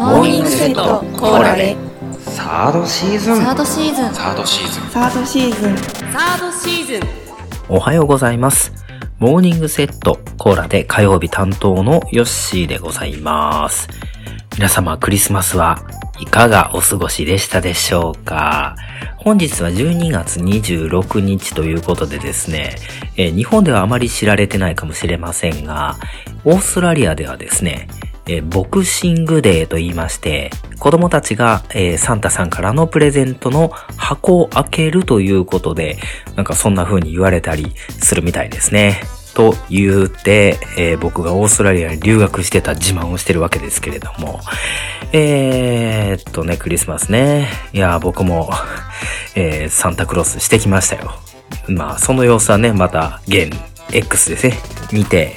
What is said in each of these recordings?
モーニングセットコーラでサードシーズン。おはようございます。モーニングセットコーラで火曜日担当のヨッシーでございます。皆様、クリスマスはいかがお過ごしでしたでしょうか？本日は12月26日ということでですね、日本ではあまり知られてないかもしれませんが、オーストラリアではですね、ボクシングデーと言いまして、子供たちが、サンタさんからのプレゼントの箱を開けるということで、なんかそんな風に言われたりするみたいですね。と言って、僕がオーストラリアに留学してた自慢をしてるわけですけれども、クリスマスね。いや、僕も、サンタクロースしてきましたよ。まあその様子はね、また現X ですね、見て、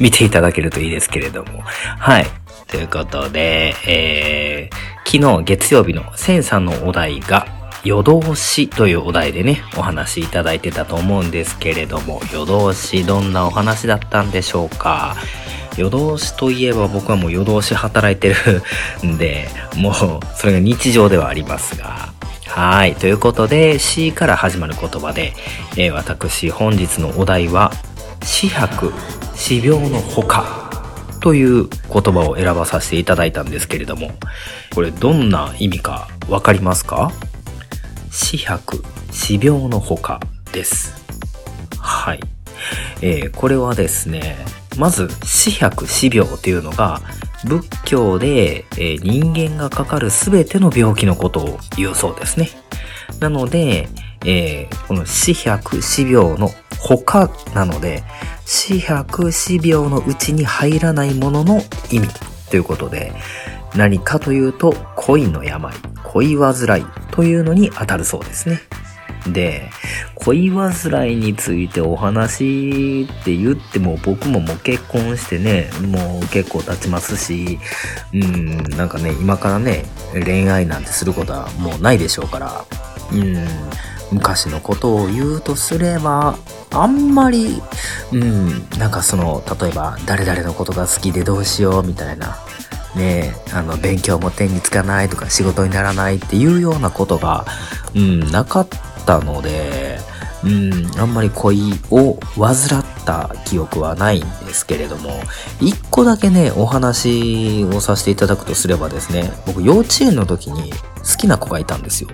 見ていただけるといいですけれども、はい。ということで、昨日月曜日のセンさんのお題が夜通しというお題でね、お話いただいてたと思うんですけれども、夜通しどんなお話だったんでしょうか？夜通しといえば僕はもう夜通し働いてるんで、もうそれが日常ではありますが、はい。ということで C から始まる言葉で、私本日のお題は四白四病のほかという言葉を選ばさせていただいたんですけれども、これどんな意味かわかりますか？四白四病のほかです。はい。これはですね、まず四百四病というのが仏教で、人間がかかるすべての病気のことを言うそうですね。なので、この四百四病の他なので、四百四病のうちに入らないものの意味ということで、何かというと恋の病、恋煩いというのに当たるそうですね。で、恋煩いについてお話って言っても、僕ももう結婚してね、もう結構経ちますし、なんかね、今からね、恋愛なんてすることはもうないでしょうから、昔のことを言うとすれば、あんまり、なんかその、例えば誰々のことが好きでどうしようみたいな、ね、勉強も手につかないとか仕事にならないっていうようなことが、なかったので、あんまり恋を患った記憶はないんですけれども、一個だけね、お話をさせていただくとすればですね、僕幼稚園の時に好きな子がいたんですよ。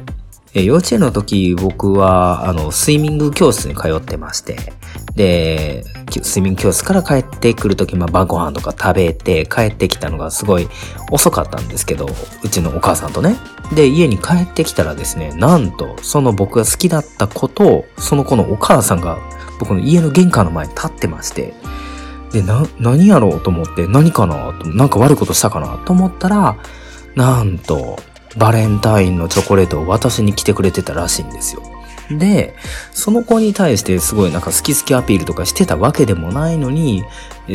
幼稚園の時、僕はスイミング教室に通ってまして、で、スイミング教室から帰ってくる時、晩ご飯とか食べて帰ってきたのがすごい遅かったんですけど、うちのお母さんとね。で、家に帰ってきたらですね、なんとその僕が好きだったことを、その子のお母さんが僕の家の玄関の前に立ってまして、で、何やろうと思って、何かな、なんか悪いことしたかなと思ったら、なんとバレンタインのチョコレートを渡しに来てくれてたらしいんですよ。で、その子に対してすごいなんか好き好きアピールとかしてたわけでもないのに、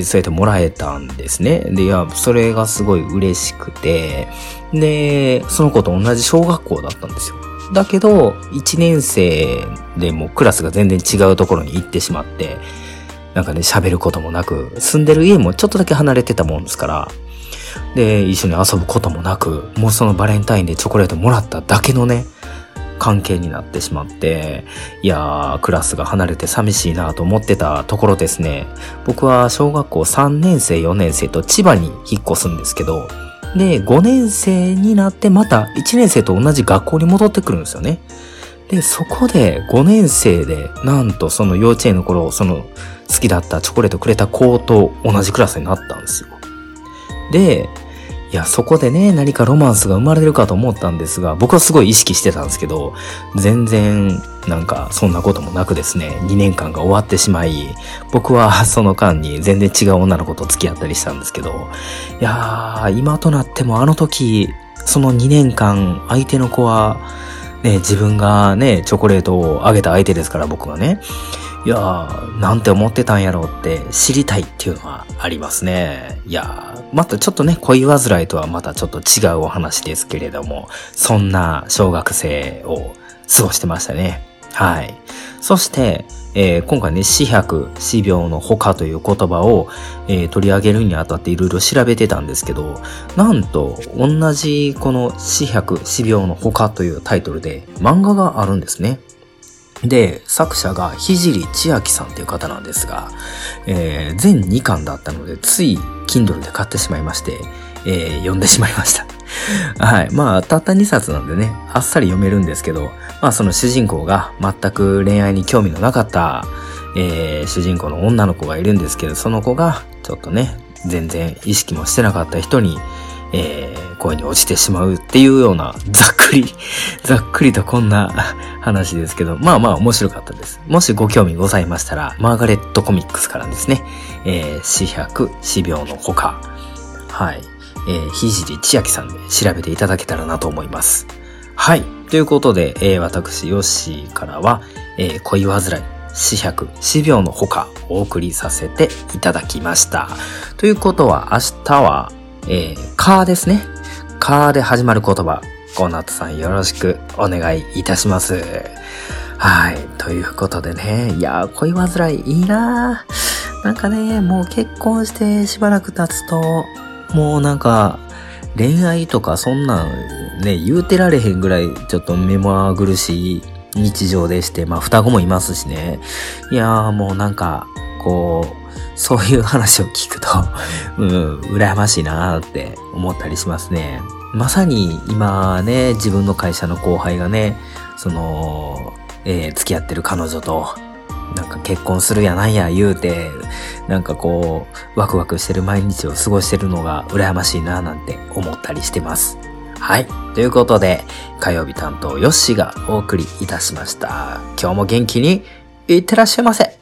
そうやってもらえたんですね。で、いや、それがすごい嬉しくて、で、その子と同じ小学校だったんですよ。だけど、1年生でもうクラスが全然違うところに行ってしまって、なんかね、喋ることもなく、住んでる家もちょっとだけ離れてたもんですから、で、一緒に遊ぶこともなく、もうそのバレンタインでチョコレートもらっただけのね、関係になってしまって、いやー、クラスが離れて寂しいなと思ってたところですね、僕は小学校3年生、4年生と千葉に引っ越すんですけど、で、5年生になってまた1年生と同じ学校に戻ってくるんですよね。で、そこで5年生で、なんとその幼稚園の頃、その好きだったチョコレートくれた子と同じクラスになったんですよ。で、いや、そこでね、何かロマンスが生まれるかと思ったんですが、僕はすごい意識してたんですけど、全然なんかそんなこともなくですね、2年間が終わってしまい、僕はその間に全然違う女の子と付き合ったりしたんですけど、いやー、今となってもあの時、その2年間相手の子はね、自分がね、チョコレートをあげた相手ですから、僕はね、いやー、なんて思ってたんやろうって知りたいっていうのはありますね。いやー、またちょっとね、恋煩いとはまたちょっと違うお話ですけれども、そんな小学生を過ごしてましたね。はい。そして、今回ね、四百、四病の他という言葉を、取り上げるにあたっていろいろ調べてたんですけど、なんと同じこの四百、四病の他というタイトルで漫画があるんですね。で、作者が聖千秋さんという方なんですが、全2巻だったので、つい Kindle で買ってしまいまして、読んでしまいました。はい。まあ、たった2冊なんでね、あっさり読めるんですけど、まあ、その主人公が全く恋愛に興味のなかった、主人公の女の子がいるんですけど、その子が、ちょっとね、全然意識もしてなかった人に、恋に落ちてしまうっていうような、ざっくりとこんな話ですけど、まあまあ面白かったです。もしご興味ございましたら、マーガレットコミックスからですね、四百、四病の他、はい、聖千秋さんで調べていただけたらなと思います。はい、ということで、私、ヨッシーからは、恋煩い。四百、四病の他、お送りさせていただきました。ということは、明日は、かーですね。かーで始まる言葉、コナツさんよろしくお願いいたします。はい。ということでね、いやー、恋煩いいいなー。なんかね、もう結婚してしばらく経つと、もうなんか、恋愛とかそんなんね、言うてられへんぐらい、ちょっと目まぐるしい日常でして、まあ双子もいますしね。いやー、もうなんか、こう、そういう話を聞くと、羨ましいなーって思ったりしますね。まさに今ね、自分の会社の後輩がね、その、付き合ってる彼女と、なんか結婚するやなんや言うて、なんかこう、ワクワクしてる毎日を過ごしてるのが羨ましいなーなんて思ったりしてます。はい。ということで、火曜日担当ヨッシーがお送りいたしました。今日も元気にいってらっしゃいませ。